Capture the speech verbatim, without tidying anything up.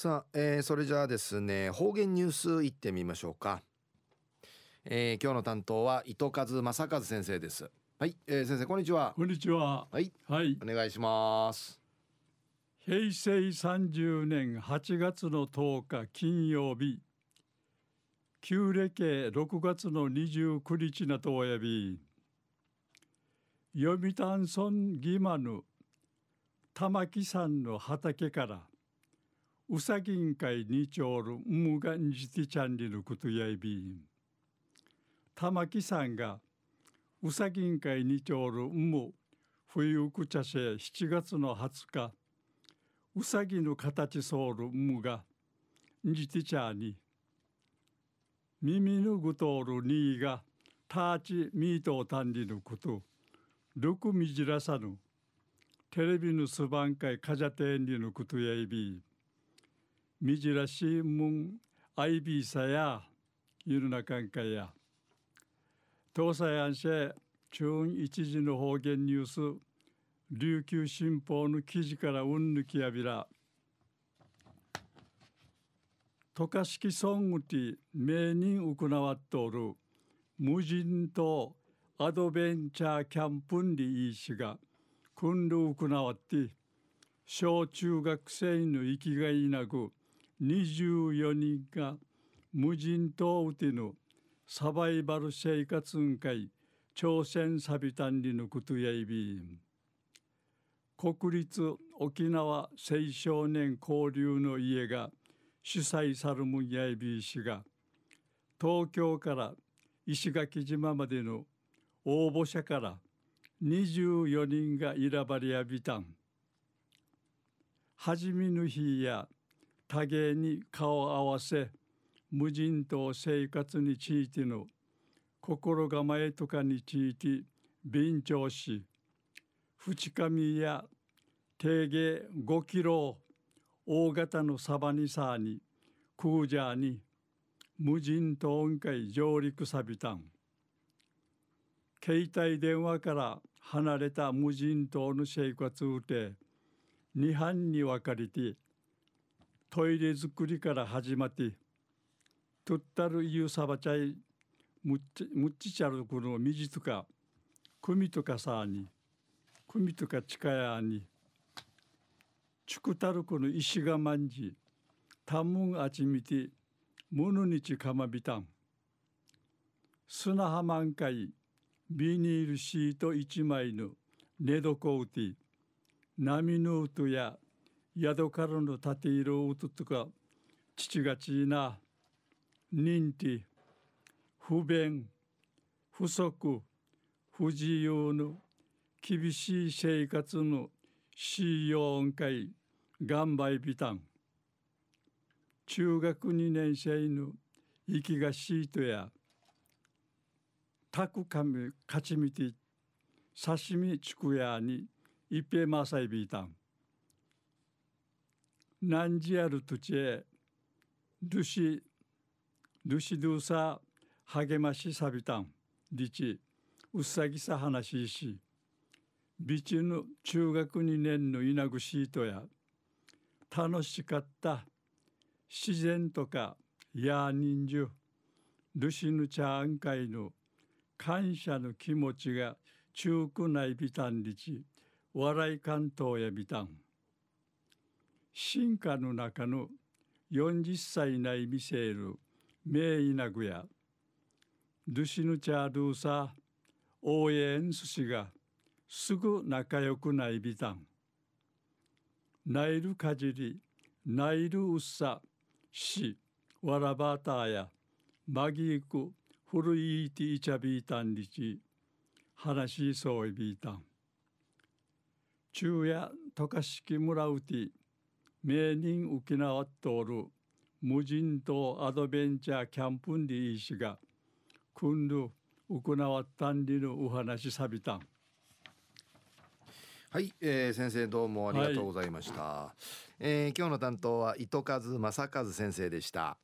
さあ、えー、それじゃあですね、方言ニュースいってみましょうか。えー、今日の担当は糸数正和先生です。はい、えー、先生こんにちは。こんにちは。はい、はい、お願いします。平成さんじゅうねんはちがつのとおか金曜日、旧暦ろくがつのにじゅうくにちなとおやび、読谷村義馬の玉木さんの畑からうさぎんかいにちょうるむがんじてちゃんりのことやいび、玉木さんがうさぎんかいにちょうるむ冬くちゃせしちがつのはつか、うさぎの形そうるむがんじてちゃに耳のぐとおるにがたーちみとおたんりのことろくみじらさぬテレビのすばんかいかじゃてんりのことやいび、みじらしいもんアイビーさやゆるなかんかや東西安市中一時の方言ニュース琉球新報の記事からうんぬきやびら、渡嘉敷村うて名人行わっとおる無人島アドベンチャーキャンプんりいいしが訓練行わって小中学生の生きがいなくにじゅうよにんが無人島うてのサバイバル生活んかい挑戦さびたんりのことやいび、国立沖縄青少年交流の家が主催さるむやいびいしが、東京から石垣島までの応募者からにじゅうよにんが選ばれやびたん。はじめの日や多芸に顔を合わせ、無人島生活についての心構えとかについて勉強し、淵上や定芸ごキロ大型のサバニサーにクージャーに無人島んかい上陸さびたん。携帯電話から離れた無人島の生活うてに班に分かれてトイレ作りから始まってとったるゆうさばちゃいむっちちゃるこのみじとかくみとかさにくみとかちかやにちくたるこの石がまんじたむんあちみてむぬにちかまびたん。砂浜んかいビニールシート一枚の寝床うて波のうとや宿からの縦色うととか父がちな認知、不便、不足、不自由の厳しい生活の使用んかい頑張りびたん。中学にねん生の生きがシートやたくかみかちみて刺身ちくやにいっぺまさいびたん。なんじやるとちえるしルシドゥーサ励ましサビタンリチウサギサ話ししビチの中学にねんの稲ぐシートや楽しかった自然とかやにんじゅルシヌチャーン会の感謝の気持ちが中くないビタンリチ笑い関東やビタン。進化の中のよんじゅっさいない見せるメイナグやルシヌチャールーサ応援寿司がすぐ仲良くないびたん。ナイルかじりナイルウッサシワラバーターやマギークフルイーティーチャビータンリチ話しそういびたん。中夜渡嘉敷村うて名人沖縄っとおる無人島アドベンチャーキャンプンでいいしが訓練行わったんりのお話さびたん。はい、えー、先生どうもありがとうございました。はい、えー、今日の担当は糸数正和先生でした。